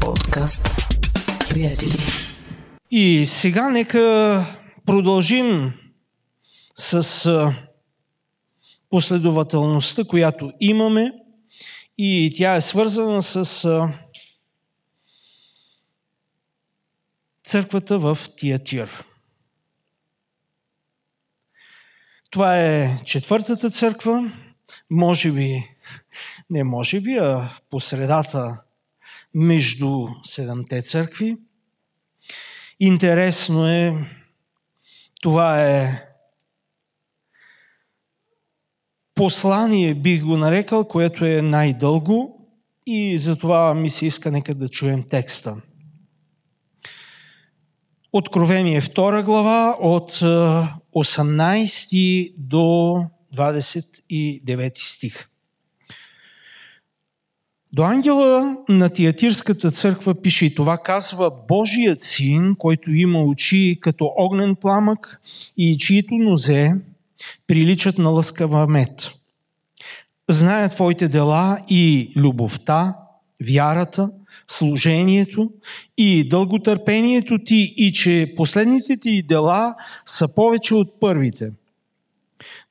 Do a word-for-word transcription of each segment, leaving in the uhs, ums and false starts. Подкаст «Приятели». И сега нека продължим с последователността, която имаме, и тя е свързана с църквата в Тиатир. Това е четвъртата църква, може би, не може би, а по средата между седемте църкви. Интересно е, това е послание, бих го нарекал, което е най-дълго, и затова ми се иска нека да чуем текста. Откровение втора глава от осемнайсети до двадесет и девети стих. До ангела на Тиатирската църква пише, и това казва Божият син, който има очи като огнен пламък и чието нозе приличат на лъскава мед. Зная твоите дела и любовта, вярата, служението и дълготърпението ти, и че последните ти дела са повече от първите.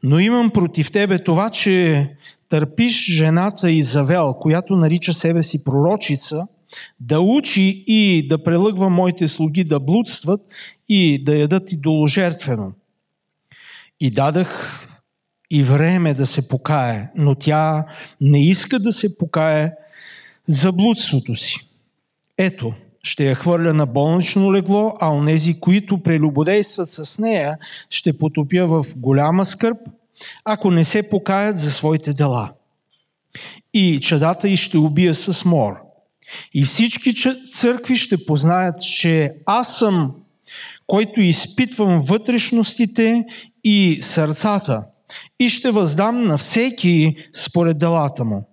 Но имам против тебе това, че търпиш жената Иезавел, която нарича себе си пророчица, да учи и да прелъгва моите слуги да блудстват и да ядат идоложертвено. И дадах и време да се покае, но тя не иска да се покае за блудството си. Ето, ще я хвърля на болнично легло, а онези, които прелюбодействат с нея, ще потопя в голяма скърб, ако не се покаят за своите дела. И чадата й ще убия с мор. И всички църкви ще познаят, че аз съм, който изпитвам вътрешностите и сърцата, и ще въздам на всеки според делата му.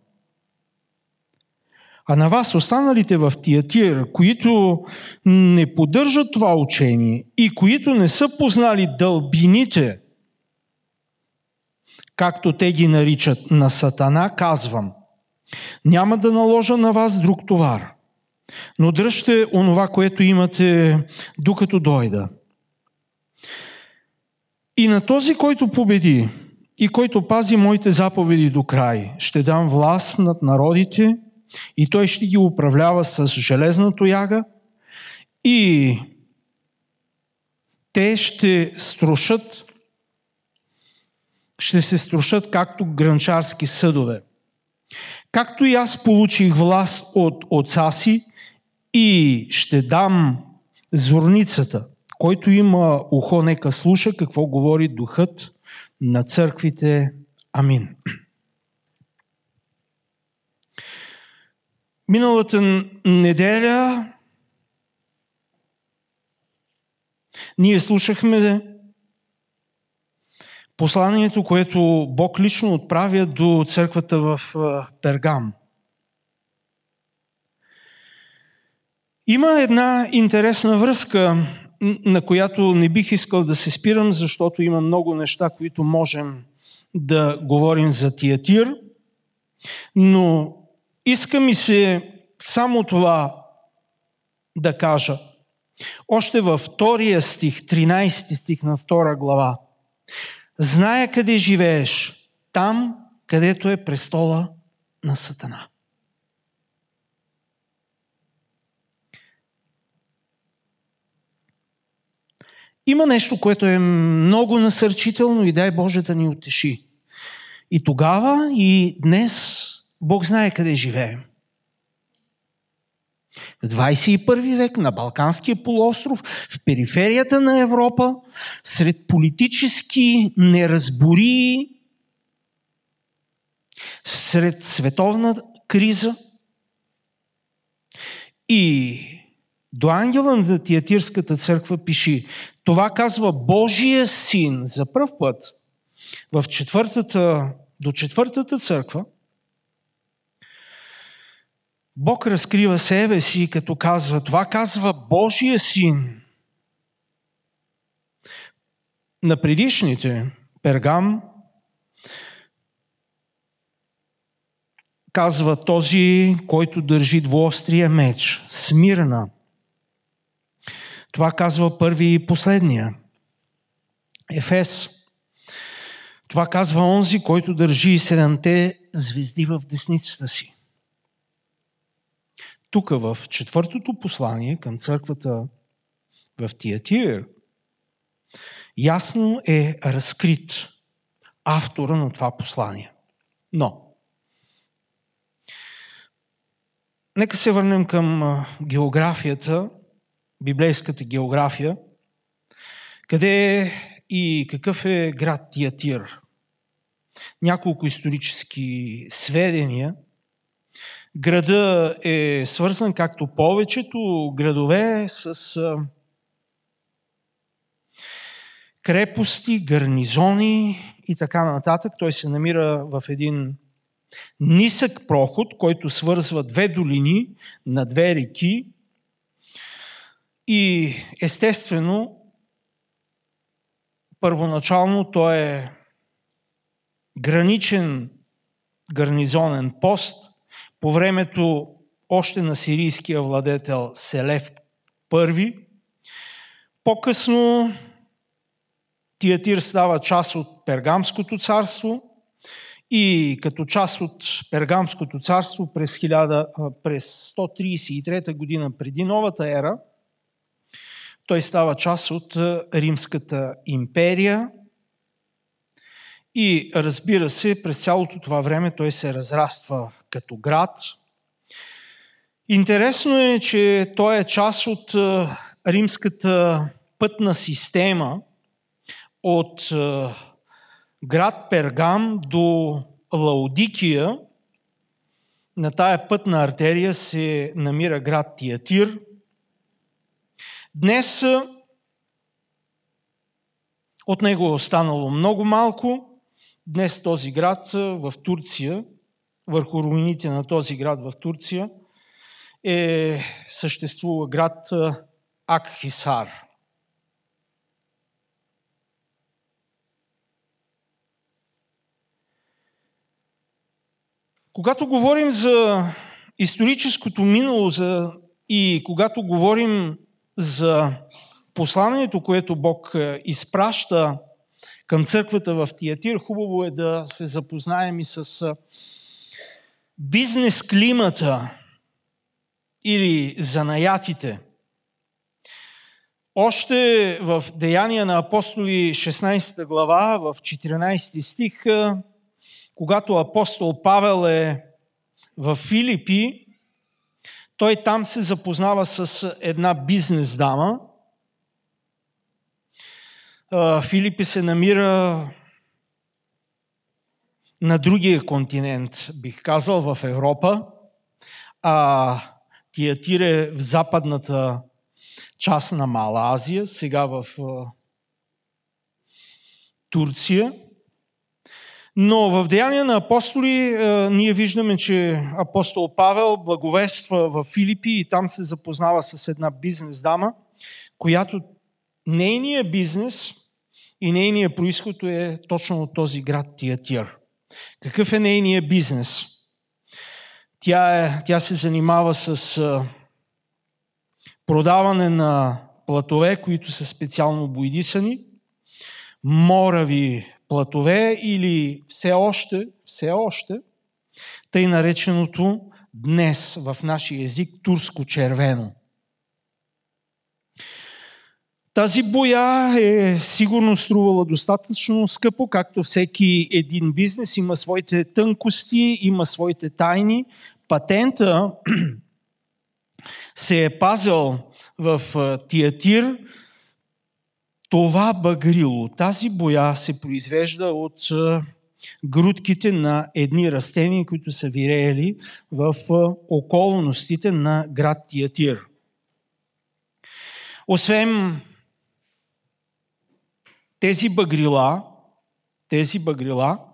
А на вас, останалите в Тиатир, които не поддържат това учение и които не са познали дълбините, както те ги наричат, на Сатана, казвам, няма да наложа на вас друг товар, но дръжте онова, което имате, докато дойда. И на този, който победи и който пази моите заповеди до край, ще дам власт над народите, и той ще ги управлява с железна тояга, и те ще струшат, ще се струшат както гранчарски съдове. Както и аз получих власт от отца си, и ще дам зорницата. Който има ухо, нека слуша какво говори духът на църквите. Амин. Миналата неделя ние слушахме посланието, което Бог лично отправя до църквата в Пергам. Има една интересна връзка, на която не бих искал да се спирам, защото има много неща, които можем да говорим за Тиатир, но иска ми се само това да кажа. Още във втория стих, тринайсети стих на втора глава. Зная къде живееш, там, където е престола на Сатана. Има нещо, което е много насърчително и дай Боже да ни утеши. И тогава, и днес Бог знае къде живеем. В двадесет и първи век на Балканския полуостров, в периферията на Европа, сред политически неразбории, сред световна криза, и до ангела на Тиатирската църква пише, това казва Божия син за пръв път в четвъртата, до четвъртата църква. Бог разкрива себе си, като казва, това казва Божия син. На предишните, Пергам, казва този, който държи двуострия меч, Смирна. Това казва първи и последния. Ефес. Това казва онзи, който държи седемте звезди в десницата си. Тук в четвъртото послание към църквата в Тиатир ясно е разкрит автора на това послание. Но нека се върнем към географията, библейската география, къде е и какъв е град Тиатир. Няколко исторически сведения. Града е свързан, както повечето градове, с крепости, гарнизони и така нататък. Той се намира в един нисък проход, който свързва две долини на две реки и естествено първоначално той е граничен гарнизонен пост. По времето още на сирийския владетел Селевк I. По-късно Тиатир става част от Пергамското царство и като част от Пергамското царство през, хиляда, през сто тридесет и трета година преди новата ера той става част от Римската империя и разбира се, през цялото това време той се разраства като град. Интересно е, че той е част от римската пътна система от град Пергам до Лаодикия. На тая пътна артерия се намира град Тиатир. Днес от него е останало много малко. Днес този град в Турция, върху руините на този град в Турция, е съществува град Акхисар. Когато говорим за историческото минало за, и когато говорим за посланието, което Бог изпраща към църквата в Тиатир, хубаво е да се запознаем и с бизнес климата или занаятите. Още в Деяния на апостоли шестнадесета глава, в четиринадесети стих, когато апостол Павел е в Филипи, той там се запознава с една бизнес дама. Филипи се намира на другия континент, бих казал, в Европа, а Тиатир е в западната част на Мала Азия, сега в Турция. Но в Деяния на апостоли ние виждаме, че апостол Павел благовества в Филипи и там се запознава с една бизнес дама, която нейния бизнес и нейния произход е точно от този град Тиатир. Какъв е нейният бизнес? Тя, е, тя се занимава с продаване на платове, които са специално боядисани, морави платове или все още, все още, тъй нареченото днес в нашия език турско червено. Тази боя е сигурно струвала достатъчно скъпо, както всеки един бизнес има своите тънкости, има своите тайни. Патента се е пазил в Тиатир. Това багрило, тази боя се произвежда от грудките на едни растения, които са виреели в околностите на град Тиатир. Освен Тези багрила, тези багрила,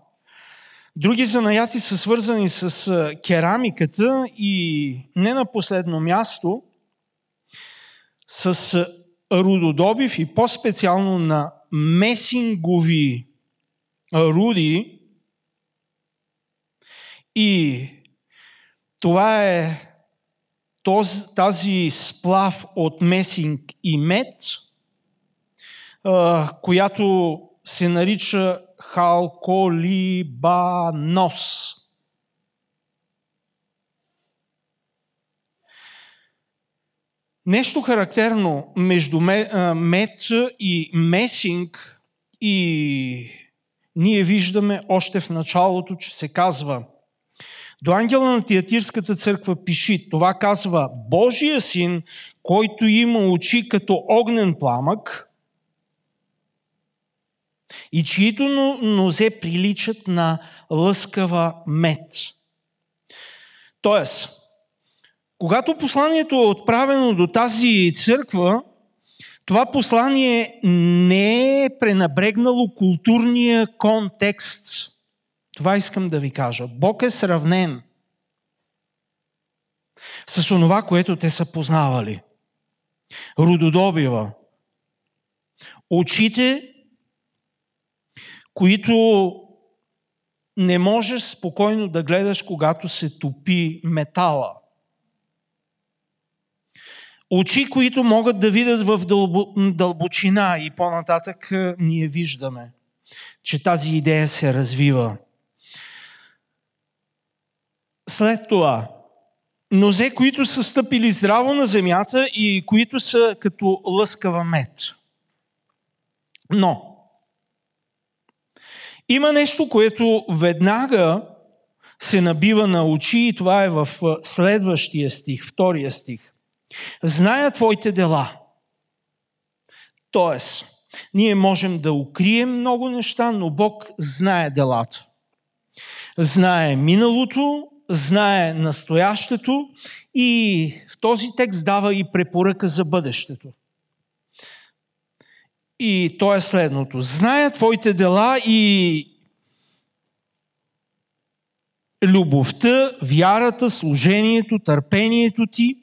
други занаяти са свързани с керамиката и не на последно място с рудодобив и по-специално на месингови руди и Това е този, тази сплав от месинг и мед, която се нарича халколибанос. Нещо характерно между мед и месинг, и ние виждаме още в началото, че се казва: до ангела на Тиатирската църква пиши, това казва Божия син, който има очи като огнен пламък и чието нозе приличат на лъскава мед. Тоест, когато посланието е отправено до тази църква, това послание не е пренебрегнало културния контекст. Това искам да ви кажа. Бог е сравнен с онова, което те са познавали. Рододобива. Очите, които не можеш спокойно да гледаш, когато се топи метала. Очи, които могат да видят в дълбочина, и по-нататък ние виждаме, че тази идея се развива. След това, нозе, които са стъпили здраво на земята и които са като лъскава мед. Но има нещо, което веднага се набива на очи, и това е в следващия стих, втория стих. Зная твоите дела. Тоест, ние можем да укрием много неща, но Бог знае делата. Знае миналото, знае настоящето, и в този текст дава и препоръка за бъдещето. И то е следното. Зная твоите дела и любовта, вярата, служението, търпението ти,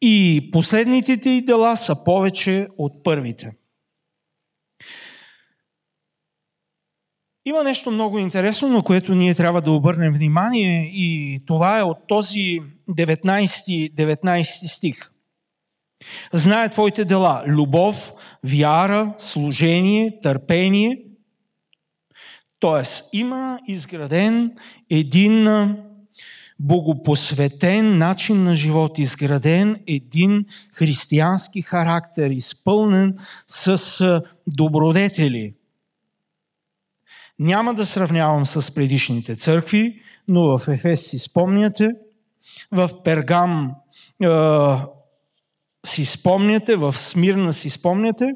и последните ти дела са повече от първите. Има нещо много интересно, на което ние трябва да обърнем внимание, и това е от този деветнайсети, деветнайсети стих. Знае твоите дела, любов, вяра, служение, търпение. Тоест, има изграден един богопосветен начин на живот, изграден един християнски характер, изпълнен с добродетели. Няма да сравнявам с предишните църкви, но в Ефес си спомняте, в Пергам е, си спомняте, в Смирна си спомняте.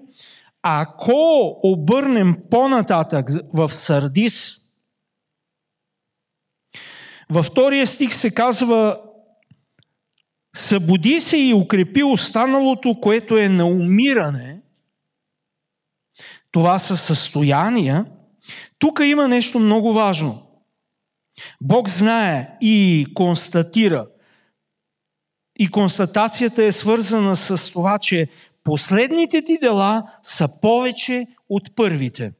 Ако обърнем по-нататък в Сардис, във втория стих се казва: събуди се и укрепи останалото, което е на умиране. Това са състояния. Тук има нещо много важно. Бог знае и констатира. И констатацията е свързана с това, че последните ти дела са повече от първите.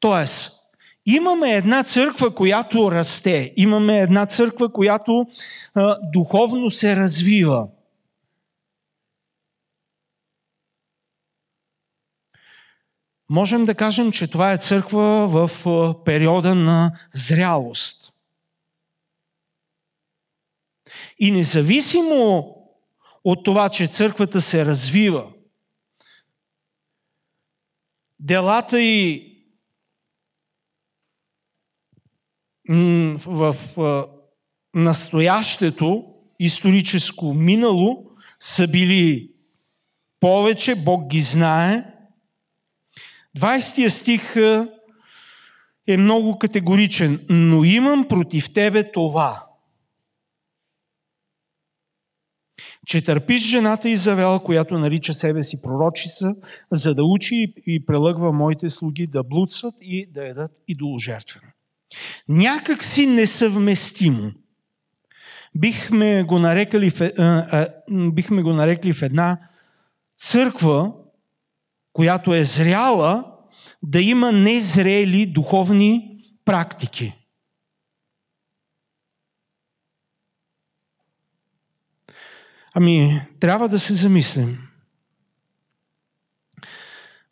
Тоест, имаме една църква, която расте. Имаме една църква, която а, духовно се развива. Можем да кажем, че това е църква в а, периода на зрялост. И независимо от това, че църквата се развива, делата и в настоящето историческо минало са били повече, Бог ги знае. двайсети стих е много категоричен. Но имам против тебе това, че търпиш жената Иезавел, която нарича себе си пророчица, за да учи и прелъгва моите слуги да блудстват и да ядат идоложертвена. Някак си несъвместимо. Бихме го нарекли, бихме го нарекли в една църква, която е зряла, да има незрели духовни практики. Ами, трябва да се замислим.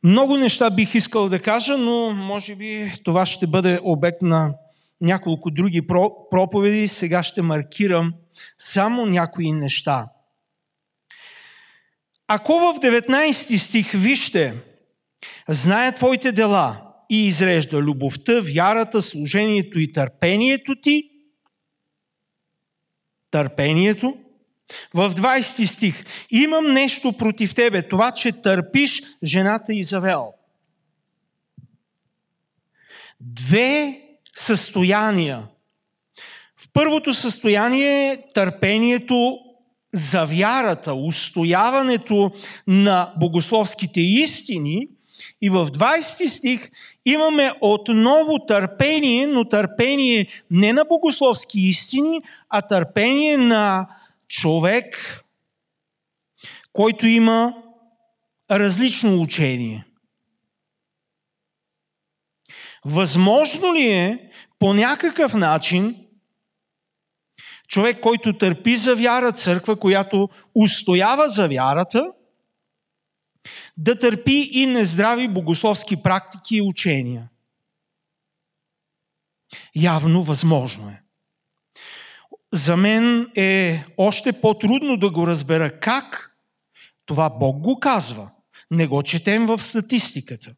Много неща бих искал да кажа, но може би това ще бъде обект на няколко други проповеди. Сега ще маркирам само някои неща. Ако в деветнайсети стих вижте, знае твоите дела и изрежда любовта, вярата, служението и търпението ти. Търпението. В двайсети стих. Имам нещо против тебе, това, че търпиш жената Иезавел. Две състояния. В първото състояние търпението за вярата, устояването на богословските истини. И в двайсети стих имаме отново търпение, но търпение не на богословски истини, а търпение на човек, който има различно учение. Възможно ли е по някакъв начин човек, който търпи за вяра, църква, която устоява за вярата, да търпи и нездрави богословски практики и учения? Явно възможно е. За мен е още по-трудно да го разбера как това Бог го казва. Не го четем в статистиката.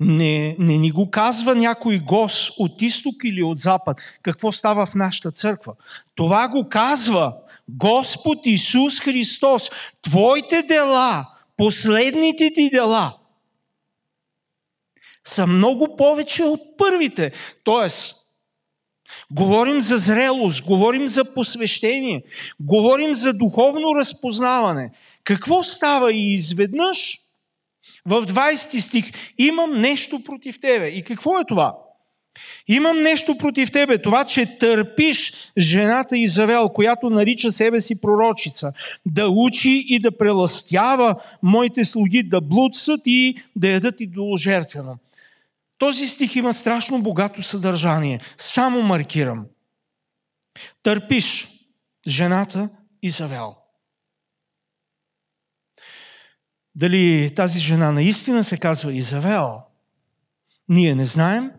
Не, не ни го казва някой гост от изток или от запад. Какво става в нашата църква? Това го казва Господ Исус Христос. Твоите дела, последните ти дела са много повече от първите. Тоест, говорим за зрелост, говорим за посвещение, говорим за духовно разпознаване. Какво става и изведнъж? В двайсети стих имам нещо против тебе. И какво е това? Имам нещо против тебе, това, че търпиш жената Иезавел, която нарича себе си пророчица, да учи и да прелъстява моите слуги, да блудсат и да ядат идоложертвено. Този стих има страшно богато съдържание. Само маркирам. Търпиш жената Иезавел. Дали тази жена наистина се казва Иезавел, ние не знаем.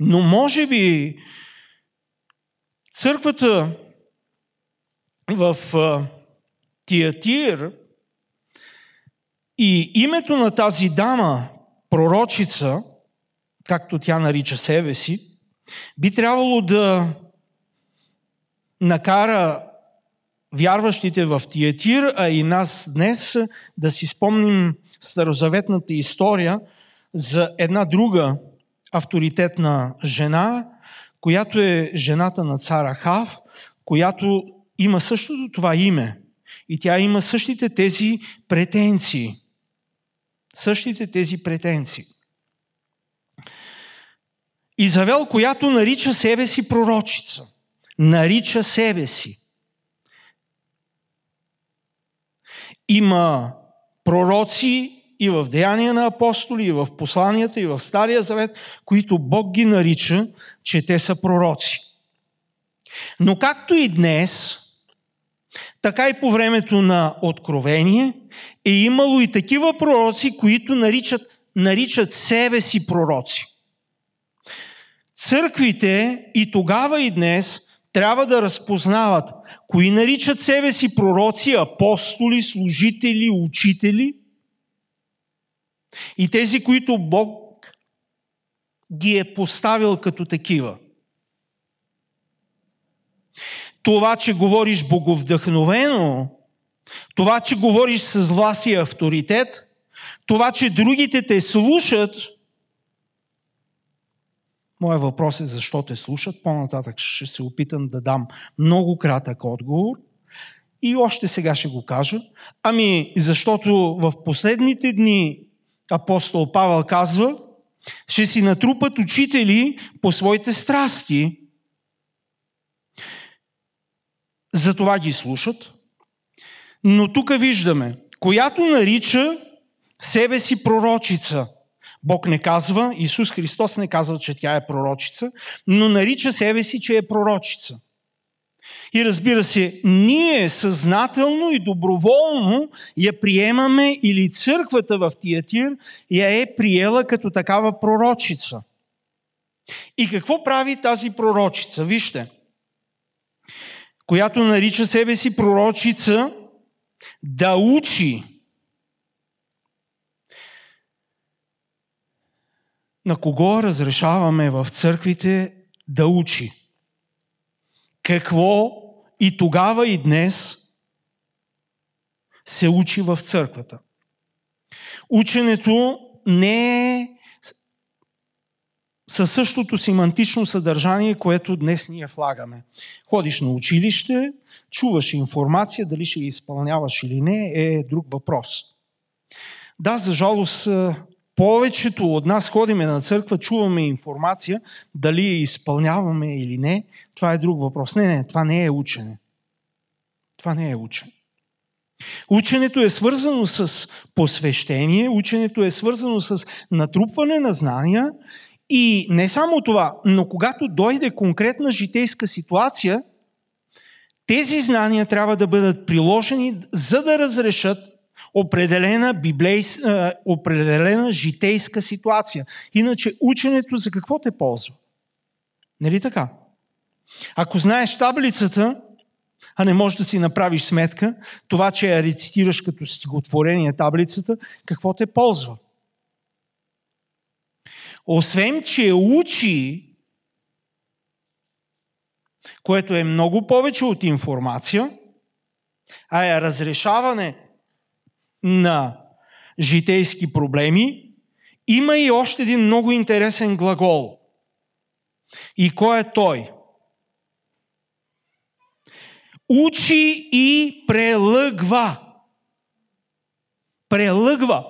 Но може би църквата в Тиатир и името на тази дама, пророчица, както тя нарича себе си, би трябвало да накара вярващите в Тиатир, а и нас днес, да си спомним старозаветната история за една друга авторитетна жена, която е жената на цар Ахав, която има същото това име. И тя има същите тези претенции. Същите тези претенции. Иезавел, която нарича себе си пророчица. Нарича себе си. Има пророци, и в Деяния на апостоли, и в посланията, и в Стария Завет, които Бог ги нарича, че те са пророци. Но както и днес, така и по времето на Откровение е имало и такива пророци, които наричат, наричат себе си пророци. Църквите и тогава и днес трябва да разпознават кои наричат себе си пророци, апостоли, служители, учители, и тези, които Бог ги е поставил като такива. Това, че говориш боговдъхновено, това, че говориш с власт и авторитет, това, че другите те слушат, моят въпрос е защо те слушат, по-нататък ще се опитам да дам много кратък отговор. И още сега ще го кажа. Ами, защото в последните дни апостол Павел казва, ще си натрупат учители по своите страсти. Затова ги слушат. Но тук виждаме, която нарича себе си пророчица. Бог не казва, Исус Христос не казва, че тя е пророчица, но нарича себе си, че е пророчица. И разбира се, ние съзнателно и доброволно я приемаме, или църквата в Тиатир я е приела като такава пророчица. И какво прави тази пророчица? Вижте, която нарича себе си пророчица да учи. На кого разрешаваме в църквите да учи? Какво и тогава и днес се учи в църквата? Ученето не е със същото семантично съдържание, което днес ние влагаме. Ходиш на училище, чуваш информация, дали ще я изпълняваш или не, е друг въпрос. Да, за жалост, повечето от нас ходиме на църква, чуваме информация, дали я изпълняваме или не, това е друг въпрос. Не, не, това не е учене. Това не е учене. Ученето е свързано с посвещение, ученето е свързано с натрупване на знания. И не само това, но когато дойде конкретна житейска ситуация, тези знания трябва да бъдат приложени, за да разрешат определена, библейс... определена житейска ситуация. Иначе ученето за какво те ползва? Нали така? Ако знаеш таблицата, а не можеш да си направиш сметка, това, че я рецитираш като стихотворение таблицата, какво те ползва? Освен, че учи, което е много повече от информация, а е разрешаване на житейски проблеми, има и още един много интересен глагол. И кой е той? Учи и прелъгва. Прелъгва.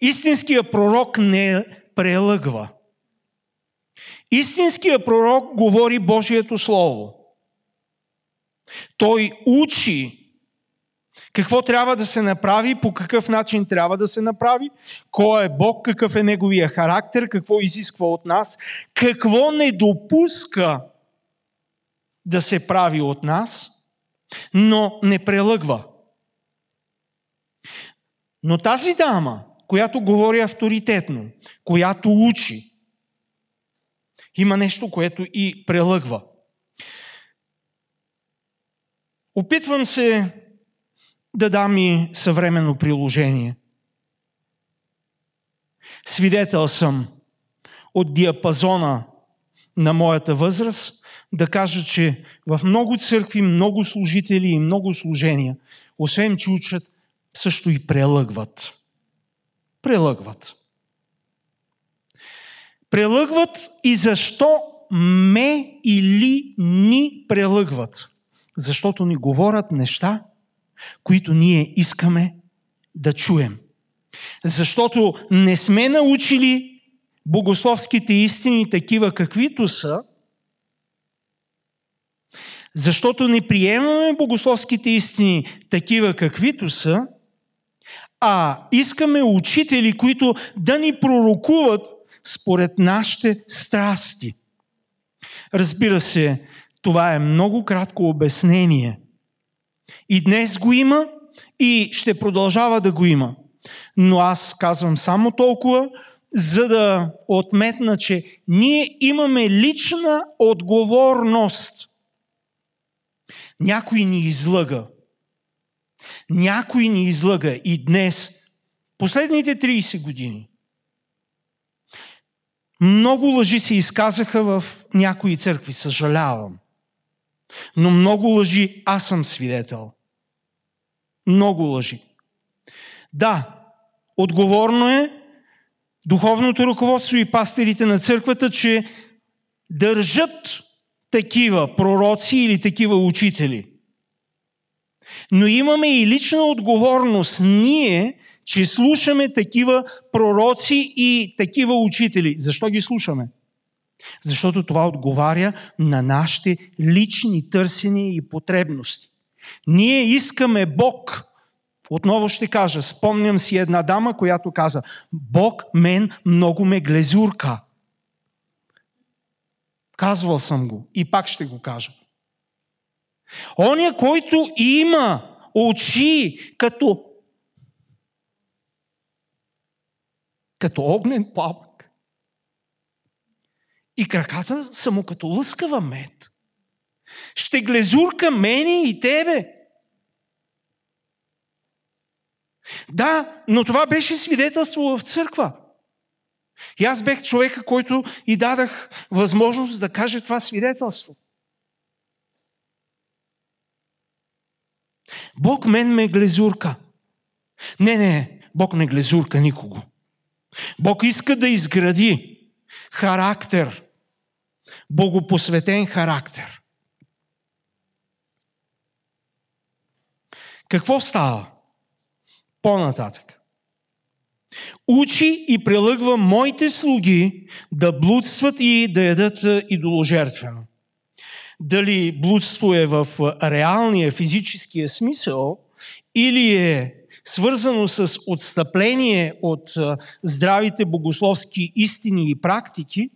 Истинският пророк не прелъгва. Истинският пророк говори Божието Слово. Той учи какво трябва да се направи, по какъв начин трябва да се направи, кой е Бог, какъв е неговия характер, какво изисква от нас, какво не допуска да се прави от нас, но не прелъгва. Но тази дама, която говори авторитетно, която учи, има нещо, което и прелъгва. Опитвам се да дам и съвременно приложение. Свидетел съм от диапазона на моята възраст да кажа, че в много църкви, много служители и много служения, освен че учат, също и прелъгват. Прелъгват. Прелъгват и защо ме или ни прелъгват? Защото ни говорят неща, които ние искаме да чуем. Защото не сме научили богословските истини такива каквито са, защото не приемаме богословските истини такива каквито са, а искаме учители, които да ни пророкуват според нашите страсти. Разбира се, това е много кратко обяснение. И днес го има, и ще продължава да го има. Но аз казвам само толкова, за да отметна, че ние имаме лична отговорност. Някой ни излъга. Някой ни излъга и днес, последните трийсет години, много лъжи се изказаха в някои църкви, съжалявам. Но много лъжи, аз съм свидетел. Много лъжи. Да, отговорно е духовното ръководство и пастирите на църквата, че държат такива пророци или такива учители. Но имаме и лична отговорност ние, че слушаме такива пророци и такива учители. Защо ги слушаме? Защото това отговаря на нашите лични търсения и потребности. Ние искаме Бог. Отново ще кажа, спомням си една дама, която каза: Бог мен много ме глезурка. Казвал съм го и пак ще го кажа. Оня, който има очи като като огнен пламък и краката са му като лъскава мед, ще глезурка мене и тебе. Да, но това беше свидетелство в църква. И аз бех човека, който и дадах възможност да каже това свидетелство. Бог мен ме глезурка. Не, не, Бог не глезурка никого. Бог иска да изгради характер, богопосветен характер. Какво става? По-нататък. Учи и прилъгва моите слуги да блудстват и да ядат идоложертвено. Дали блудство е в реалния, физическия смисъл, или е свързано с отстъпление от здравите богословски истини и практики,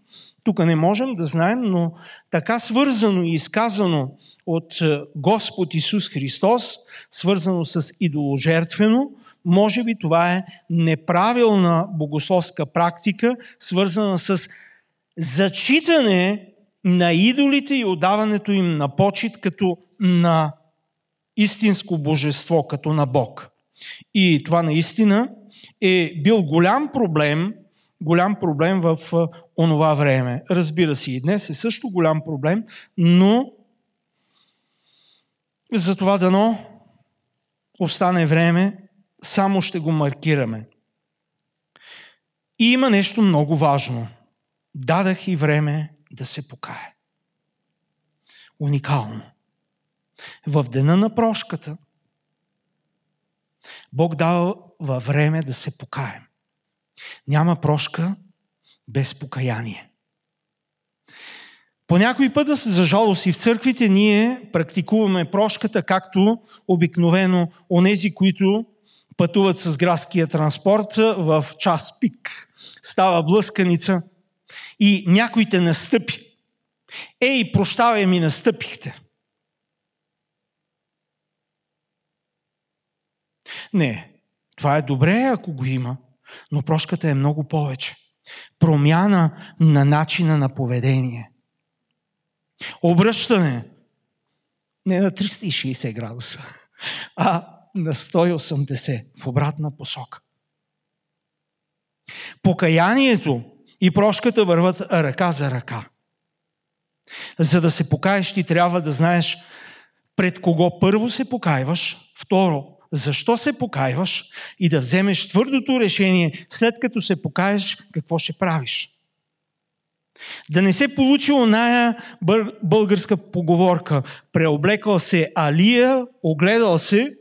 тук не можем да знаем, но така свързано и изказано от Господ Исус Христос, свързано с идоложертвено, може би това е неправилна богословска практика, свързана с зачитане на идолите и отдаването им на почит като на истинско божество, като на Бог. И това наистина е бил голям проблем, голям проблем в онова време. Разбира се, и днес е също голям проблем, но за това дано остане време, само ще го маркираме. И има нещо много важно. Дадах и време да се покая. Уникално. В дена на прошката Бог дава във време да се покаем. Няма прошка без покаяние. По някой път, за жалост, и в църквите ние практикуваме прошката, както обикновено онези, които пътуват с градския транспорт в час пик. Става блъсканица и някой те настъпи. Ей, прощавай ми, настъпихте. Не, това е добре, ако го има, но прошката е много повече. Промяна на начина на поведение. Обръщане не на триста и шейсет градуса, а на сто и осемдесет в обратна посока. Покаянието и прошката върват ръка за ръка. За да се покаеш, ти трябва да знаеш пред кого първо се покайваш, второ, защо се покайваш и да вземеш твърдото решение, след като се покаеш, какво ще правиш. Да не се получи оная българска поговорка. Преоблекал се алия, огледал се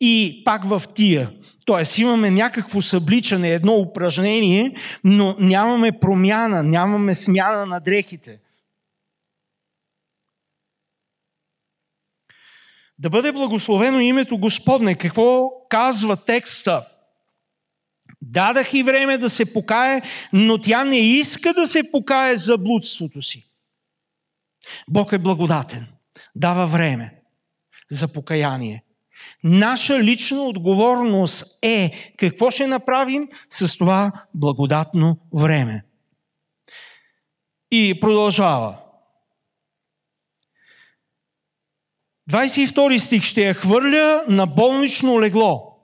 и пак в тия. Тоест имаме някакво събличане, едно упражнение, но нямаме промяна, нямаме смяна на дрехите. Да бъде благословено името Господне. Какво казва текста? Дадах и време да се покае, но тя не иска да се покае за блудството си. Бог е благодатен. Дава време за покаяние. Наша лична отговорност е какво ще направим с това благодатно време. И продължава. двадесет и втори стих. Ще я хвърля на болнично легло,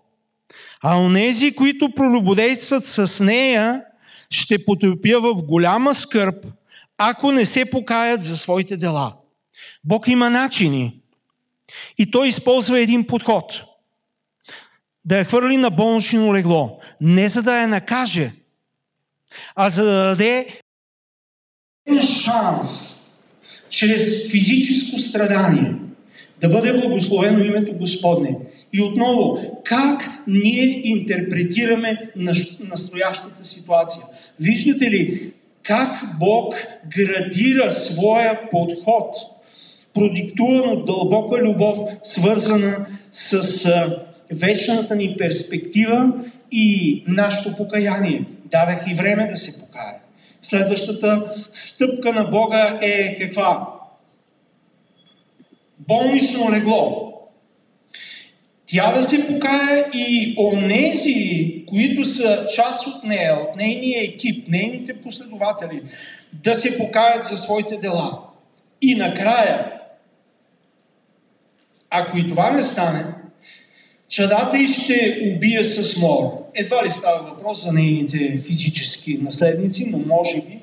а онези, които пролюбодействат с нея, ще потопя в голяма скърб, ако не се покаят за своите дела. Бог има начини и Той използва един подход. Да я хвърли на болнично легло. Не за да я накаже, а за да даде шанс чрез физическо страдание да бъде благословено името Господне. И отново, как ние интерпретираме настоящата ситуация? Виждате ли как Бог градира своя подход, продиктуван от дълбока любов, свързана с вечната ни перспектива и нашето покаяние. Дадах и време да се покая. Следващата стъпка на Бога е каква? Болнично легло. Тя да се покая и онези, които са част от нея, от нейния екип, нейните последователи, да се покаят за своите дела. И накрая, ако и това не стане, чадата й ще убие с мор. Едва ли става въпрос за нейните физически наследници, но може би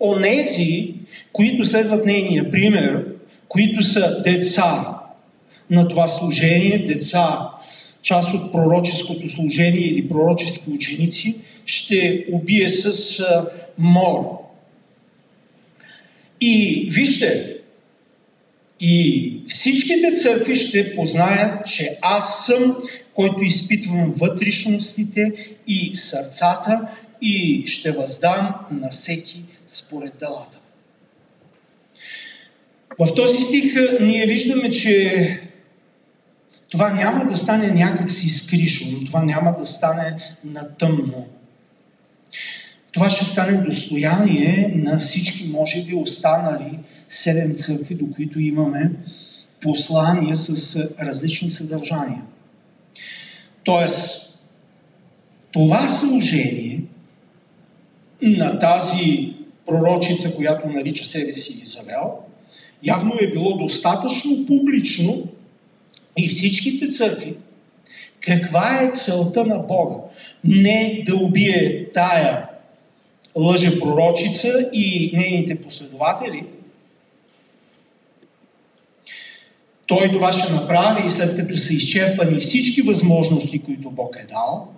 онези, които следват нейния пример, които са деца на това служение, деца, част от пророческото служение или пророчески ученици, ще убие с мор. И вижте, и всичките църкви ще познаят, че аз съм, който изпитвам вътрешностите и сърцата и ще въздам на всеки според делата. В този стих ние виждаме, че това няма да стане някакси скришно, това няма да стане натъмно. Това ще стане достояние на всички, може би, останали седем църкви, до които имаме послания с различни съдържания. Тоест, това служение на тази пророчица, която нарича себе си Иезавел, явно е било достатъчно публично и всичките църкви. Каква е целта на Бога? Не да убие тая лъжепророчица и нейните последователи. Той това ще направи, след като са изчерпани всички възможности, които Бог е дал.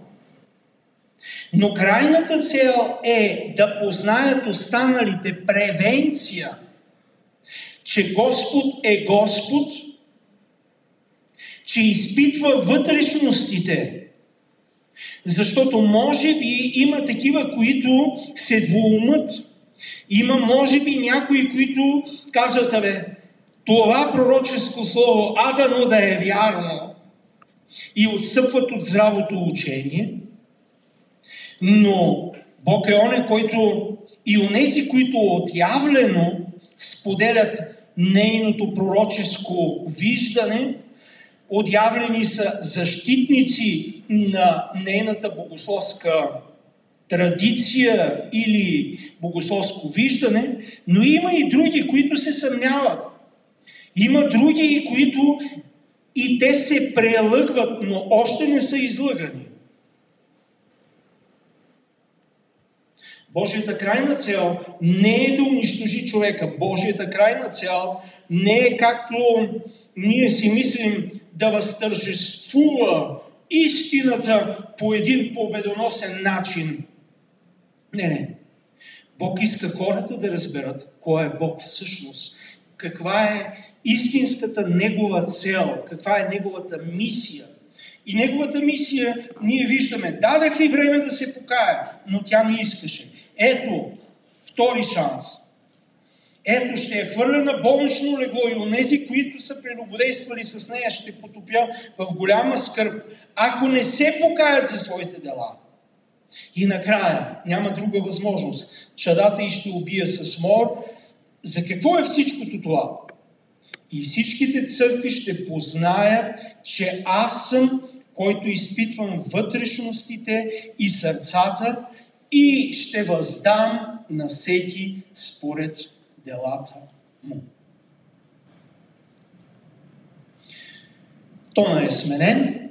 Но крайната цел е да познаят останалите превенция, че Господ е Господ, че изпитва вътрешностите, защото може би има такива, които се двоумът. Има може би някои, които казват, абе, това пророческо слово, адано да е вярно, и отстъпват от здравото учение, но Бог е оне, който и онези, които отявлено споделят нейното пророческо виждане, отявлени са защитници на нейната богословска традиция или богословско виждане, но има и други, които се съмняват. Има други, които и те се прелъгват, но още не са излъгани. Божията крайна цел не е да унищожи човека. Божията крайна цел не е, както ние си мислим, да възтържествува истината по един победоносен начин. Не, не. Бог иска хората да разберат кой е Бог всъщност, каква е истинската негова цел, каква е неговата мисия. И неговата мисия ние виждаме. Дадах и време да се покая, но тя не искаше. Ето, втори шанс. Ето, ще я хвърля на болнично легло и онези, които са прелюбодействали с нея, ще потопя в голяма скърб, ако не се покаят за своите дела. И накрая, няма друга възможност. Чадата й ще убия с мор. За какво е всичкото това? И всичките църкви ще познаят, че аз съм, който изпитвам вътрешностите и сърцата, и ще въздам на всеки според делата му. Тона е сменен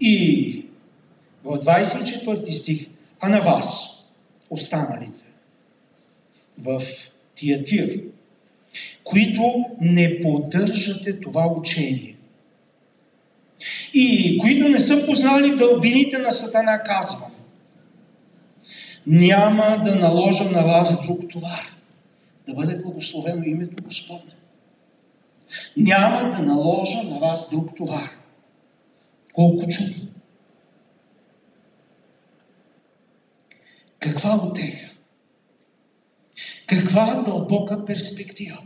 и в двадесет и четвърти стих, а на вас, останалите в Тиатир, които не поддържате това учение и които не са познали дълбините на Сатана, казвам, няма да наложа на вас друг товар, да бъде благословено името Господне. Няма да наложа на вас друг товар. Колко чудно! Каква утеха? Каква дълбока перспектива?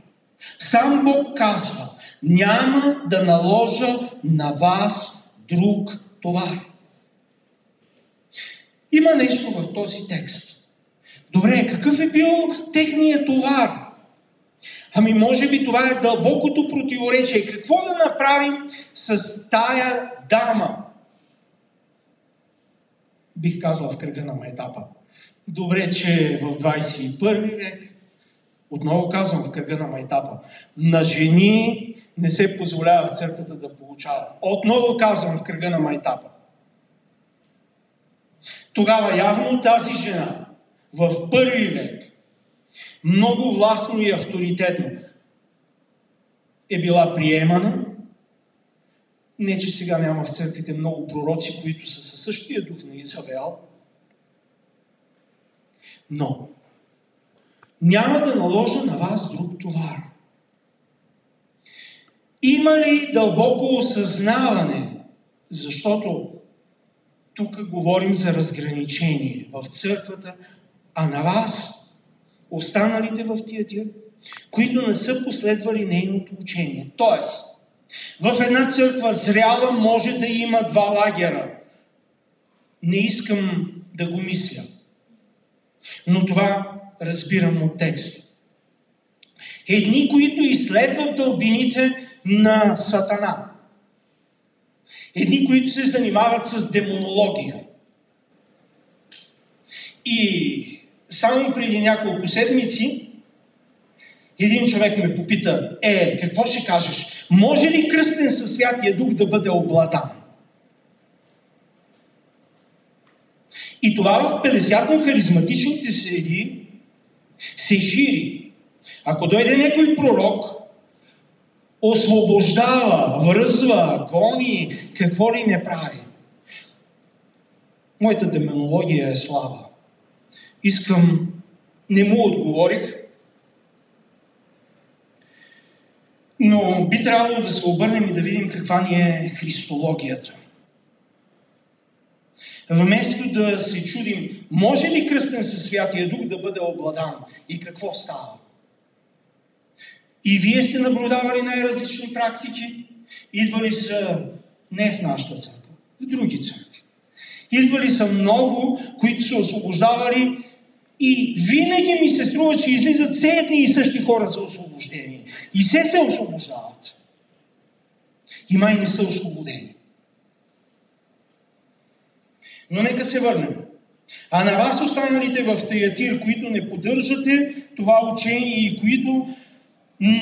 Сам Бог казва, няма да наложа на вас друг товар. Има нещо в този текст. Добре, какъв е бил техният товар? Ами може би това е дълбокото противоречие. Какво да направим с тая дама? Бих казал в кръга на майтапа. Добре, че в двадесет и първи век, отново казвам в кръга на майтапа, на жени не се позволява в църквата да получават. Отново казвам в кръга на майтапа. Тогава явно тази жена в първи век много властно и авторитетно е била приемана. Не, че сега няма в църквите много пророци, които са със същия дух на Иезавел, но няма да наложа на вас друг товар. Има ли дълбоко осъзнаване, защото тук говорим за разграничение в църквата, а на вас, останалите в Тиатир, които не са последвали нейното учение. Тоест, в една църква зряла може да има два лагера. Не искам да го мисля. Но това разбирам от текста. Едни, които изследват дълбините на Сатана. Едни, които се занимават с демонология. И само преди няколко седмици един човек ме попита: е, какво ще кажеш? Може ли кръстен със Святия Дух да бъде обладан? И това в петдесетно-харизматичните среди се шири. Ако дойде някой пророк, освобождава, връзва, гони, какво ли не прави. Моята демонология е слаба. Искам, не му отговорих, но би трябвало да се обърнем и да видим каква ни е христологията. Вместо да се чудим, може ли кръстен със Святия Дух да бъде обладан и какво става? И вие сте наблюдавали най-различни практики, идвали са не в нашата църква, в други църкви. Идвали са много, които са освобождавали. И винаги ми се струва, че излизат все едни и същи хора за освобождение. И все се освобождават. И май не са освободени. Но нека се върнем. А на вас, останалите в Тиатир, които не поддържате това учение и които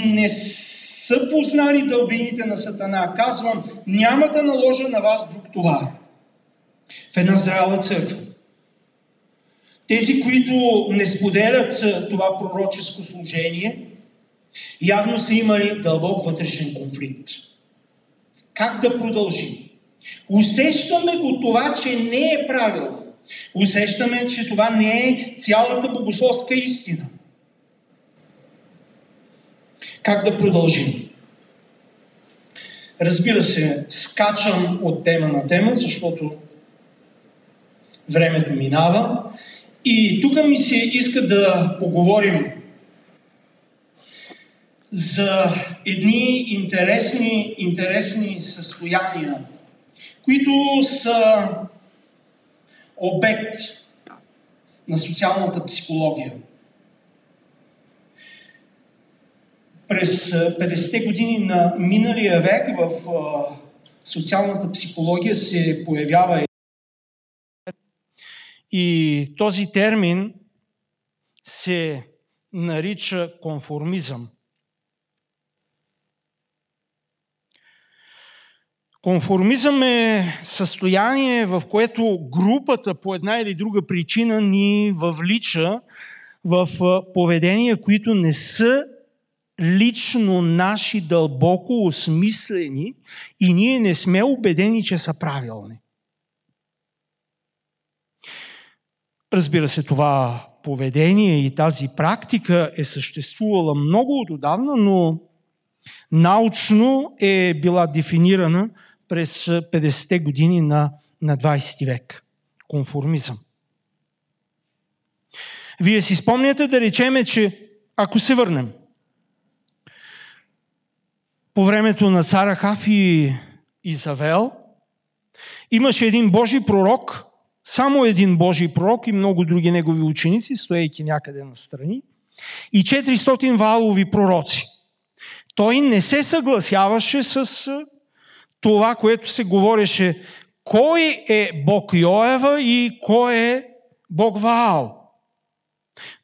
не са познали дълбините на Сатана, казвам, няма да наложа на вас друг товар. В една зряла църква. Тези, които не споделят това пророческо служение, явно са имали дълбок вътрешен конфликт. Как да продължим? Усещаме го това, че не е правило. Усещаме, че това не е цялата богословска истина. Как да продължим? Разбира се, скачам от тема на тема, защото времето минава. И тук ми се иска да поговорим за едни интересни, интересни състояния, които са обект на социалната психология. През петдесетте години на миналия век в социалната психология се появява и този термин се нарича конформизъм. Конформизъм е състояние, в което групата по една или друга причина ни въвлича в поведения, които не са лично наши, дълбоко осмислени и ние не сме убедени, че са правилни. Разбира се, това поведение и тази практика е съществувала много отдавна, но научно е била дефинирана през петдесетте години на, на двадесети век. Конформизъм. Вие си спомняте, да речеме, че ако се върнем по времето на цар Ахав и Иезавел, имаше един Божий пророк, Само един Божий пророк и много други негови ученици, стоейки някъде настрани, и четиристотин ваалови пророци. Той не се съгласяваше с това, което се говореше кой е Бог Йоева и кой е Бог Ваал.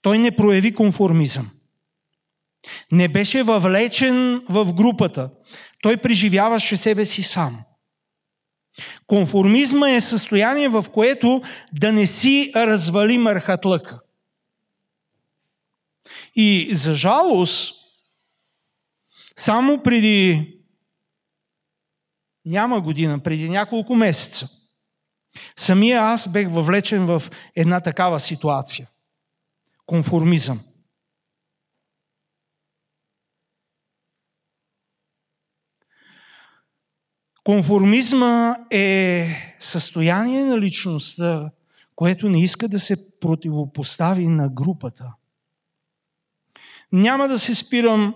Той не прояви конформизъм. Не беше въвлечен в групата. Той преживяваше себе си сам. Конформизма е състояние, в което да не си развали мърхатлъка. И за жалост, само преди няма година, преди няколко месеца, самия аз бех въвлечен в една такава ситуация. Конформизъм. Конформизма е състояние на личността, което не иска да се противопостави на групата. Няма да се спирам,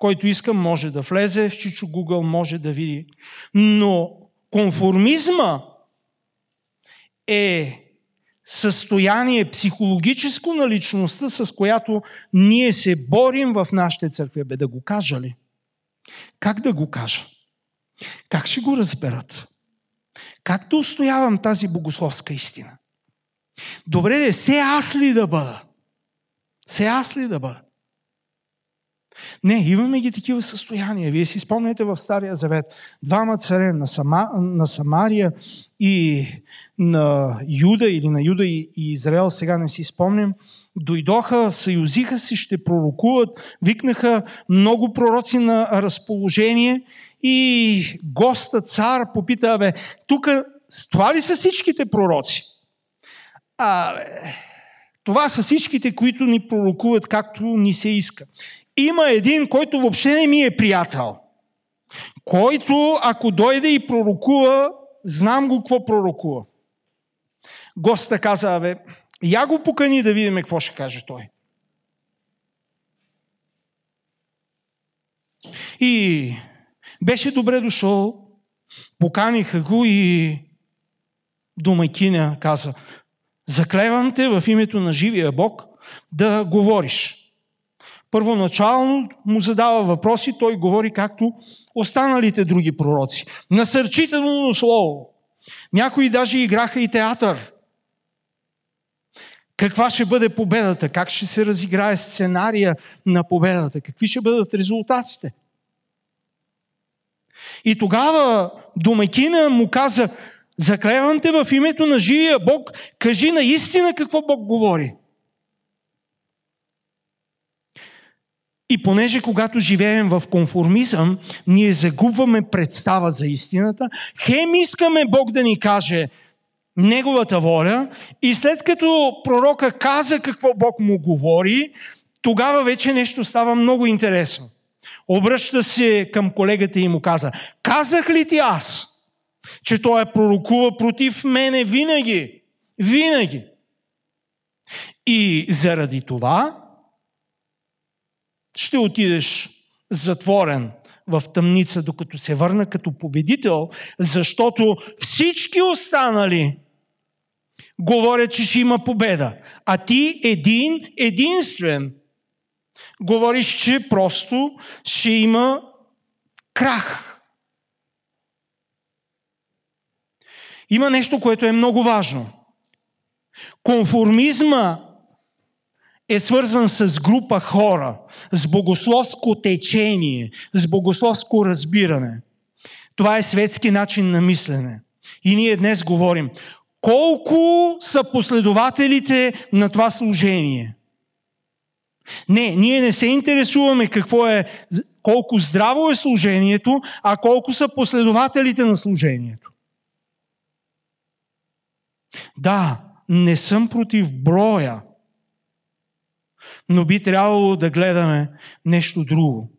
който искам, може да влезе в чичо Google, може да види. Но конформизма е състояние психологическо на личността, с която ние се борим в нашите църкви. Бе, да го кажа ли? Как да го кажа? Как ще го разберат? Как да устоявам тази богословска истина? Добре де, се аз ли да бъда? Се аз ли да бъда? Не, имаме ги такива състояния. Вие си спомняте в Стария Завет. Двама царе на, Сама, на Самария и на Юда, или на Юда и, и Израел, сега не си спомням, дойдоха, съюзиха си, ще пророкуват, викнаха много пророци на разположение и госта цар попита, бе, тук това ли са всичките пророци? Абе, това са всичките, които ни пророкуват както ни се иска. Има един, който въобще не ми е приятел. Който, ако дойде и пророкува, знам го какво пророкува. Гостът каза, бе, я го покани да видим какво ще каже той. И беше добре дошъл, поканиха го и домакиня каза, заклевам те в името на живия Бог да говориш. Първоначално му задава въпроси, той говори както останалите други пророци. Насърчително слово. Някои даже играха и театър. Каква ще бъде победата? Как ще се разиграе сценария на победата? Какви ще бъдат резултатите? И тогава домакина му каза, заклевам те в името на живия Бог, кажи наистина какво Бог говори. И понеже когато живеем в конформизъм, ние загубваме представа за истината, хем искаме Бог да ни каже неговата воля и след като пророка каза какво Бог му говори, тогава вече нещо става много интересно. Обръща се към колегата и му каза, казах ли ти аз, че той е пророкува против мене винаги, винаги. И заради това ще отидеш затворен в тъмница, докато се върна като победител, защото всички останали говорят, че ще има победа. А ти един, единствен, говориш, че просто ще има крах. Има нещо, което е много важно. Конформизма е свързан с група хора, с богословско течение, с богословско разбиране. Това е светски начин на мислене. И ние днес говорим, колко са последователите на това служение? Не, ние не се интересуваме какво е, колко здраво е служението, а колко са последователите на служението. Да, не съм против броя, но би трябвало да гледаме нещо друго.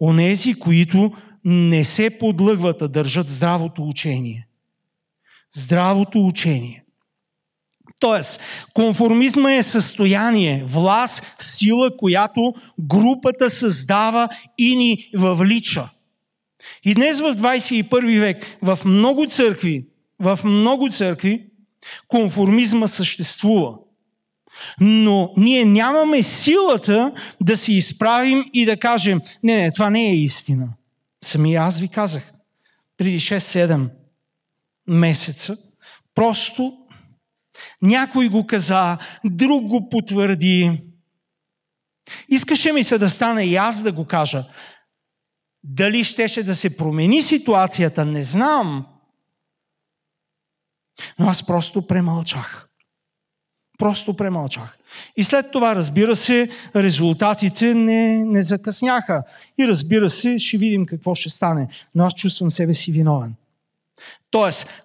Онези, които не се подлъгват, а държат здравото учение. Здравото учение. Тоест, конформизма е състояние, власт, сила, която групата създава и ни въвлича. И днес в двадесет и първи век в много църкви, в много църкви конформизма съществува. Но ние нямаме силата да се изправим и да кажем: не, не, това не е истина. Самия аз ви казах преди шест-седем месеца. Просто някой го каза, друг го потвърди. Искаше ми се да стане и аз да го кажа. Дали щеше да се промени ситуацията, не знам. Но аз просто премълчах. Просто премълчах. И след това, разбира се, резултатите не, не закъсняха. И разбира се, ще видим какво ще стане. Но аз чувствам себе си виновен. Тоест,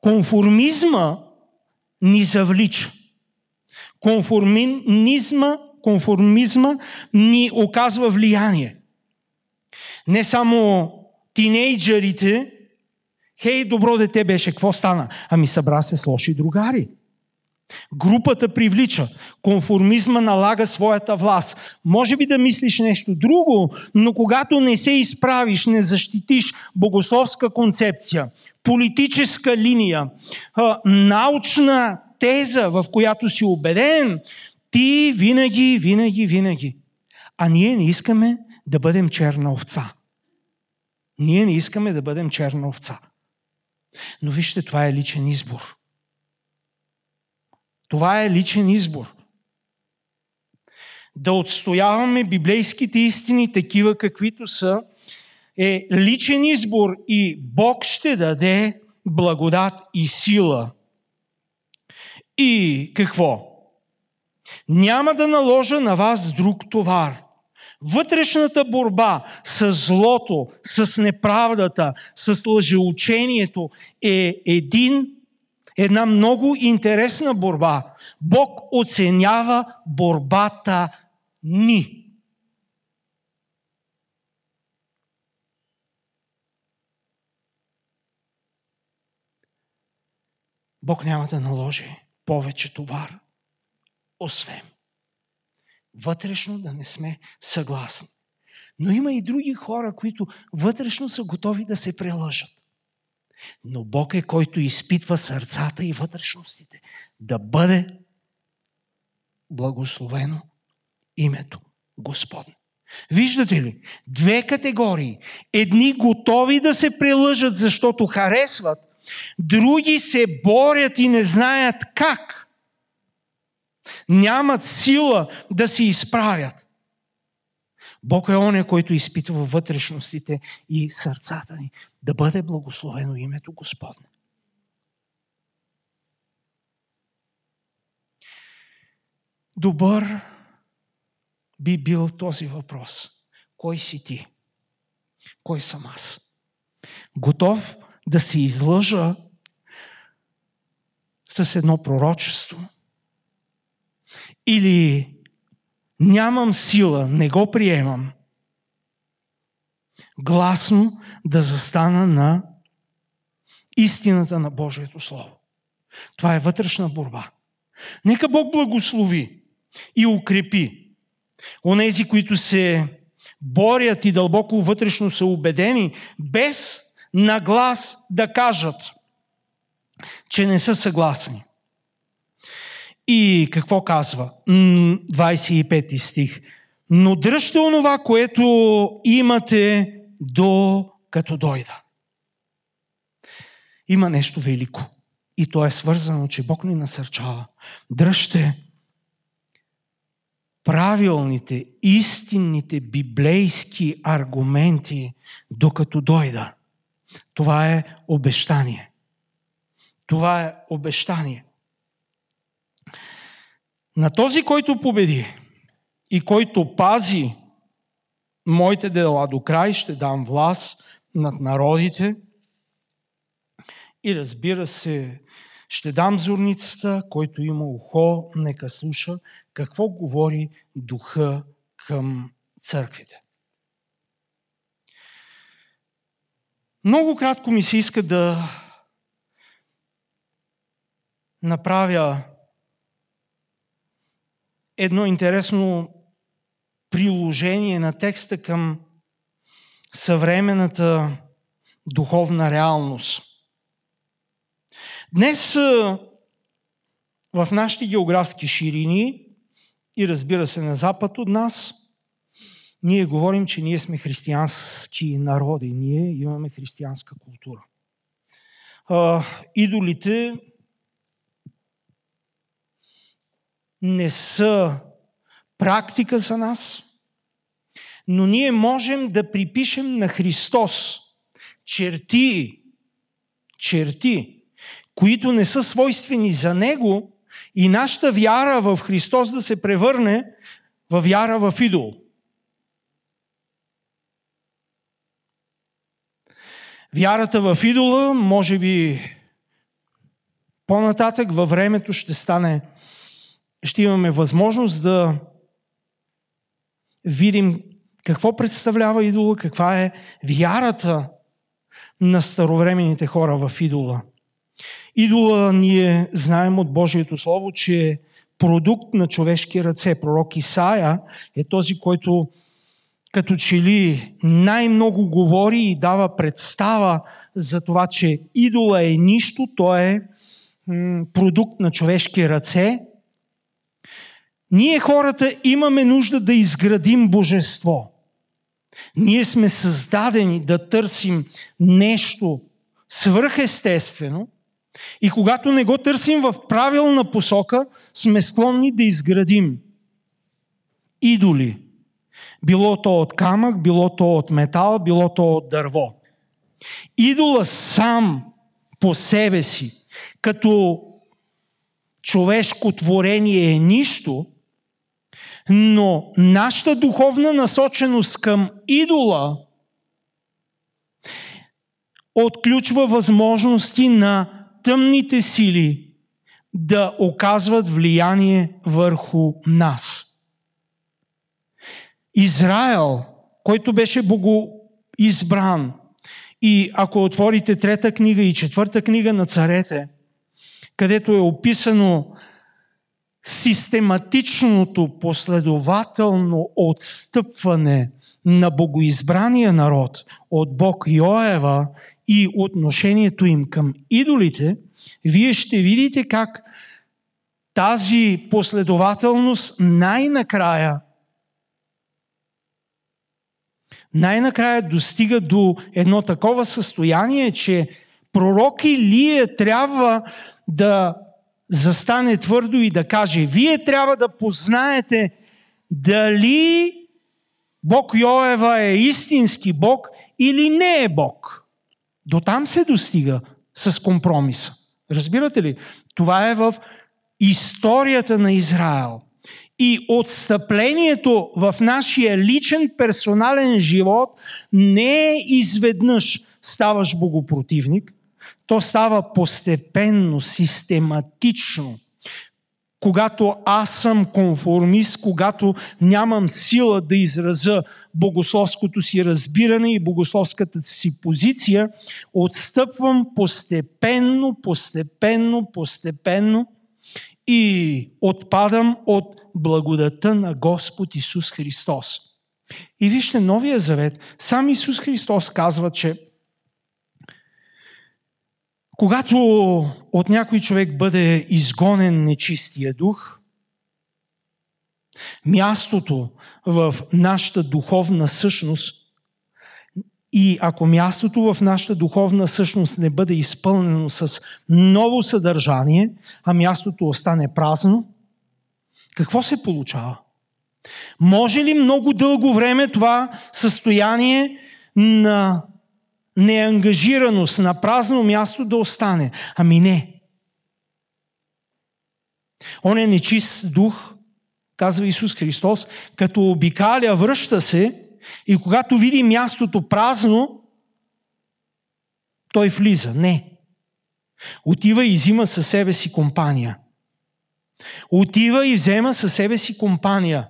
конформизма ни завлича. Конформизма, конформизма ни оказва влияние. Не само тинейджерите. Хей, добро дете беше, какво стана? Ами събра се с лоши другари. Групата привлича. Конформизма налага своята власт. Може би да мислиш нещо друго, но когато не се изправиш, не защитиш богословска концепция, политическа линия, научна теза, в която си убеден, ти винаги, винаги, винаги. А ние не искаме да бъдем черна овца. Ние не искаме да бъдем черна овца. Но вижте, това е личен избор. Това е личен избор. Да отстояваме библейските истини такива, каквито са, е личен избор и Бог ще даде благодат и сила. И какво? Няма да наложа на вас друг товар. Вътрешната борба с злото, с неправдата, с лъжеучението е един, една много интересна борба. Бог оценява борбата ни. Бог няма да наложи повече товар, освен вътрешно да не сме съгласни. Но има и други хора, които вътрешно са готови да се прелъжат. Но Бог е, който изпитва сърцата и вътрешностите. Да бъде благословено името Господне. Виждате ли? Две категории. Едни готови да се прелъжат, защото харесват. Други се борят и не знаят как. Нямат сила да се изправят. Бог е оня, който изпитва вътрешностите и сърцата ни. Да бъде благословено името Господне. Добър би бил този въпрос. Кой си ти? Кой съм аз? Готов да се излъжа с едно пророчество? Или нямам сила, не го приемам, гласно да застана на истината на Божието Слово. Това е вътрешна борба. Нека Бог благослови и укрепи онези, които се борят и дълбоко вътрешно са убедени, без на глас да кажат, че не са съгласни. И какво казва? двадесет и пети стих. Но дръжте онова, което имате, до като дойда. Има нещо велико. И то е свързано, че Бог ни насърчава. Дръжте правилните, истинните библейски аргументи, докато дойда. Това е обещание. Това е обещание. На този, който победи и който пази моите дела до край, ще дам власт над народите и, разбира се, ще дам зорницата, който има ухо, нека слуша какво говори духа към църквите. Много кратко ми се иска да направя едно интересно приложение на текста към съвременната духовна реалност. Днес в нашите географски ширини и разбира се на запад от нас, ние говорим, че ние сме християнски народи. Ние имаме християнска култура. Идолите не са практика за нас, но ние можем да припишем на Христос черти, черти, които не са свойствени за Него и нашата вяра в Христос да се превърне в вяра в идол. Вярата в идола, може би по-нататък във времето ще стане, ще имаме възможност да видим какво представлява идола, каква е вярата на старовременните хора в идола. Идола ние знаем от Божието Слово, че е продукт на човешки ръце. Пророк Исаия е този, който като че ли най-много говори и дава представа за това, че идола е нищо, той е продукт на човешки ръце. Ние хората имаме нужда да изградим божество. Ние сме създадени да търсим нещо свръхестествено и когато не го търсим в правилна посока, сме склонни да изградим идоли. Било то от камък, било то от метал, било то от дърво. Идола сам по себе си, като човешко творение е нищо, но нашата духовна насоченост към идола отключва възможности на тъмните сили да оказват влияние върху нас. Израел, който беше богоизбран, и ако отворите трета книга и четвърта книга на царете, където е описано систематичното последователно отстъпване на богоизбрания народ от Бог Йоева и отношението им към идолите, вие ще видите как тази последователност най-накрая най-накрая достига до едно такова състояние, че пророк Илия трябва да застане твърдо и да каже: вие трябва да познаете дали Бог Йоева е истински Бог или не е Бог. До там се достига с компромиса. Разбирате ли? Това е в историята на Израел. И отстъплението в нашия личен персонален живот не е изведнъж ставаш богопротивник, то става постепенно, систематично. Когато аз съм конформист, когато нямам сила да изразя богословското си разбиране и богословската си позиция, отстъпвам постепенно, постепенно, постепенно и отпадам от благодата на Господ Исус Христос. И вижте, Новия Завет, сам Исус Христос казва, че когато от някой човек бъде изгонен нечистия дух, мястото в нашата духовна същност, и ако мястото в нашата духовна същност не бъде изпълнено с ново съдържание, а мястото остане празно, какво се получава? Може ли много дълго време това състояние на неангажираност, на празно място да остане? Ами не. Он е нечист дух, казва Исус Христос, като обикаля, връща се и когато види мястото празно, той влиза. Не. Отива и взима със себе си компания. Отива и взема със себе си компания.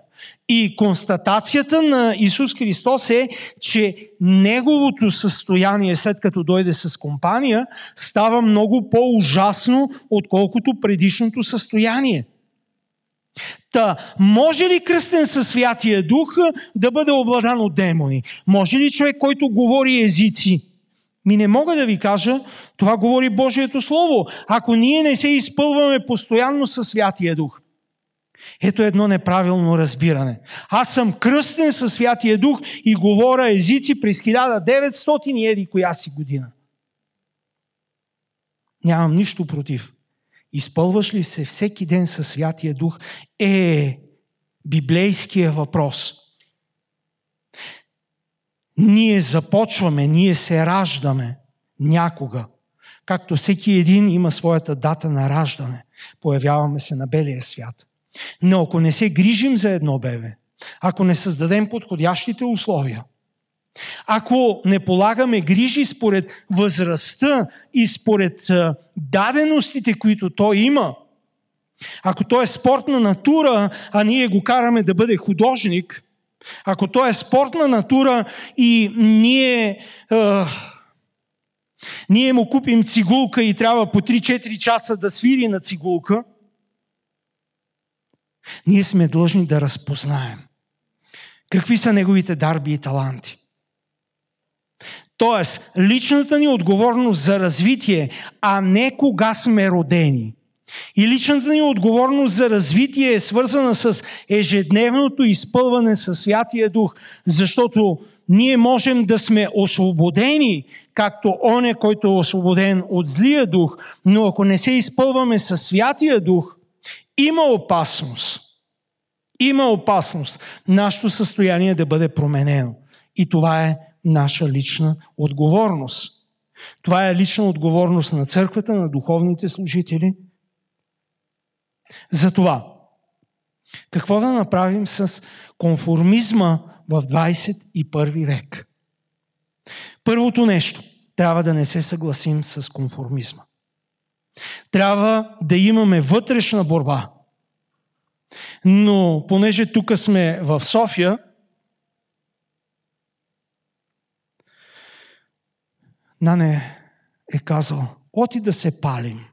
И констатацията на Исус Христос е, че неговото състояние, след като дойде с компания, става много по-ужасно, отколкото предишното състояние. Та, може ли кръстен със Святия Дух да бъде обладан от демони? Може ли човек, който говори езици, Ми не мога да ви кажа, това говори Божието Слово, ако ние не се изпълваме постоянно със Святия Дух. Ето едно неправилно разбиране. Аз съм кръстен със Святия Дух и говоря езици през хиляда деветстотин и еди коя си година. Нямам нищо против. Изпълваш ли се всеки ден със Святия Дух е библейския въпрос. Ние започваме, ние се раждаме някога. Както всеки един има своята дата на раждане. Появяваме се на белия свят. Но ако не се грижим за едно бебе, ако не създадем подходящите условия, ако не полагаме грижи според възрастта и според даденостите, които той има, ако той е спортна натура, а ние го караме да бъде художник, ако той е спортна натура и ние, е, ние му купим цигулка и трябва по три-четири часа да свири на цигулка, ние сме длъжни да разпознаем какви са неговите дарби и таланти. Тоест, личната ни отговорност за развитие, а не кога сме родени. И личната ни отговорност за развитие е свързана с ежедневното изпълване със Святия Дух, защото ние можем да сме освободени, както оня, който е освободен от злия дух, но ако не се изпълваме със Святия Дух, има опасност. Има опасност нашето състояние да бъде променено. И това е наша лична отговорност. Това е лична отговорност на църквата, на духовните служители. Затова, какво да направим с конформизма в двадесет и първи век? Първото нещо, трябва да не се съгласим с конформизма. Трябва да имаме вътрешна борба. Но понеже тук сме в София, Нане е казал, оти да се палим.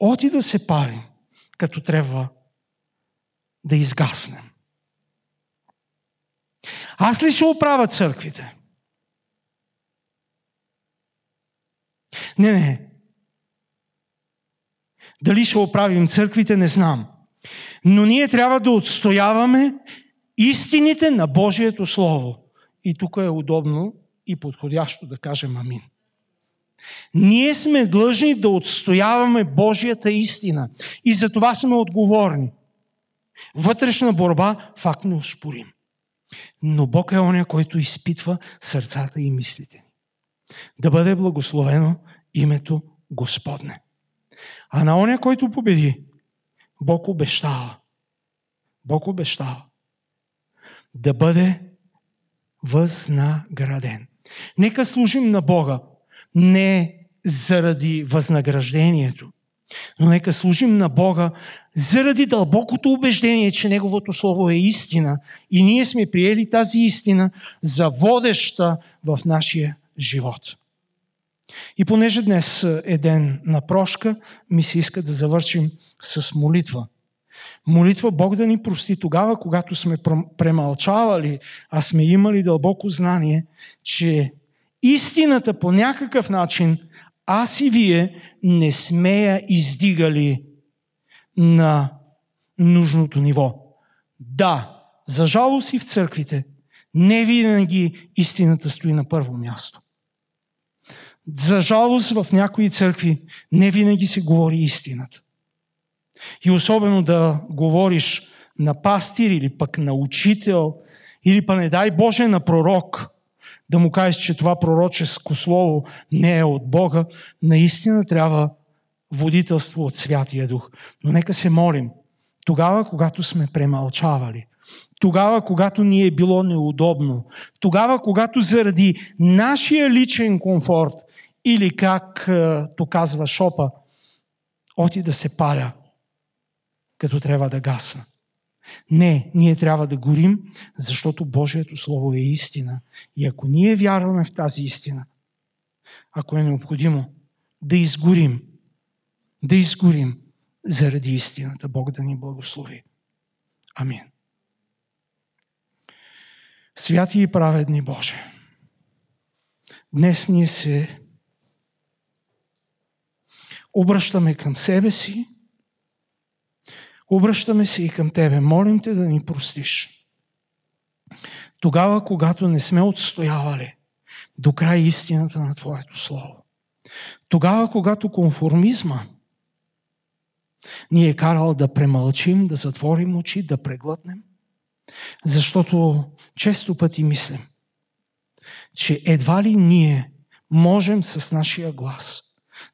Оти да се палим, като трябва да изгаснем. Аз ли ще оправя църквите? Не, не. Дали ще оправим църквите, не знам. Но ние трябва да отстояваме истините на Божието Слово. И тук е удобно и подходящо да кажем амин. Ние сме длъжни да отстояваме Божията истина. И за това сме отговорни. Вътрешна борба, факт не успорим. Но Бог е оня, който изпитва сърцата и мислите ни. Да бъде благословено името Господне. А на оня, който победи, Бог обещава. Бог обещава да бъде възнаграден. Нека служим на Бога не заради възнаграждението, но нека служим на Бога заради дълбокото убеждение, че Неговото Слово е истина и ние сме приели тази истина за водеща в нашия живот. И понеже днес е ден на прошка, ми се иска да завършим с молитва. Молитва Бог да ни прости тогава, когато сме премълчавали, а сме имали дълбоко знание, че истината по някакъв начин аз и вие не сме я издигали на нужното ниво. Да, за жалост и в църквите не винаги истината стои на първо място. За жалост в някои църкви не винаги се говори истината. И особено да говориш на пастир или пък на учител, или па не дай Боже на пророк, да му кажеш, че това пророческо слово не е от Бога, наистина трябва водителство от Святия Дух. Но нека се молим, тогава, когато сме премълчавали, тогава, когато ни е било неудобно, тогава, когато заради нашия личен комфорт, или както казва Шопа, оти да се паля, като трябва да гасна. Не, ние трябва да горим, защото Божието Слово е истина. И ако ние вярваме в тази истина, ако е необходимо, да изгорим, да изгорим заради истината. Бог да ни благослови. Амин. Святи и праведни Боже, днес ние се обръщаме към себе си, обръщаме се и към Тебе. Молим Те да ни простиш. Тогава, когато не сме отстоявали до край истината на Твоето Слово. Тогава, когато конформизма ни е карал да премълчим, да затворим очи, да преглътнем, защото често пъти мислим, че едва ли ние можем с нашия глас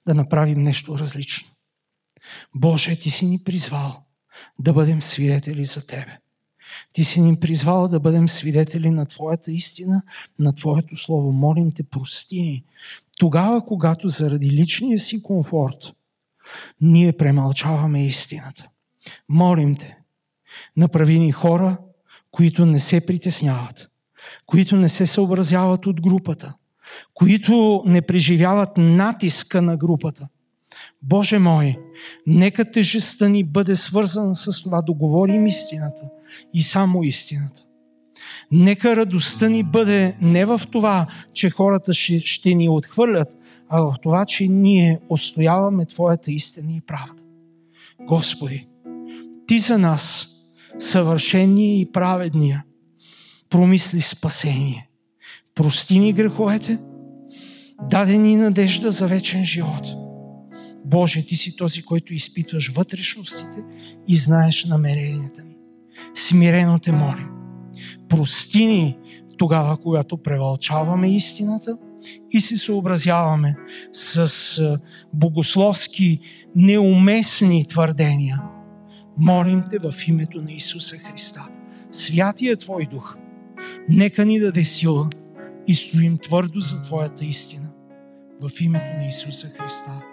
да направим нещо различно. Боже, Ти си ни призвал да бъдем свидетели за Тебе. Ти си ни призвал да бъдем свидетели на Твоята истина, на Твоето Слово. Молим Те, прости ни. Тогава, когато заради личния си комфорт ние премълчаваме истината. Молим Те, направи ни хора, които не се притесняват, които не се съобразяват от групата, които не преживяват натиска на групата. Боже мой, нека тежестта ни бъде свързана с това да говорим истината и само истината. Нека радостта ни бъде не в това, че хората ще, ще ни отхвърлят, а в това, че ние отстояваме Твоята истина и правда. Господи, Ти за нас, съвършения и праведния, промисли спасение. Прости ни греховете, даде ни надежда за вечен живот. Боже, Ти си този, който изпитваш вътрешностите и знаеш намеренията ни. Смирено Те молим. Прости ни тогава, когато превълчаваме истината и се съобразяваме с богословски неуместни твърдения. Молим Те в името на Исуса Христа. Святия Твой Дух, нека ни даде сила и стоим твърдо за Твоята истина. В името на Исуса Христа.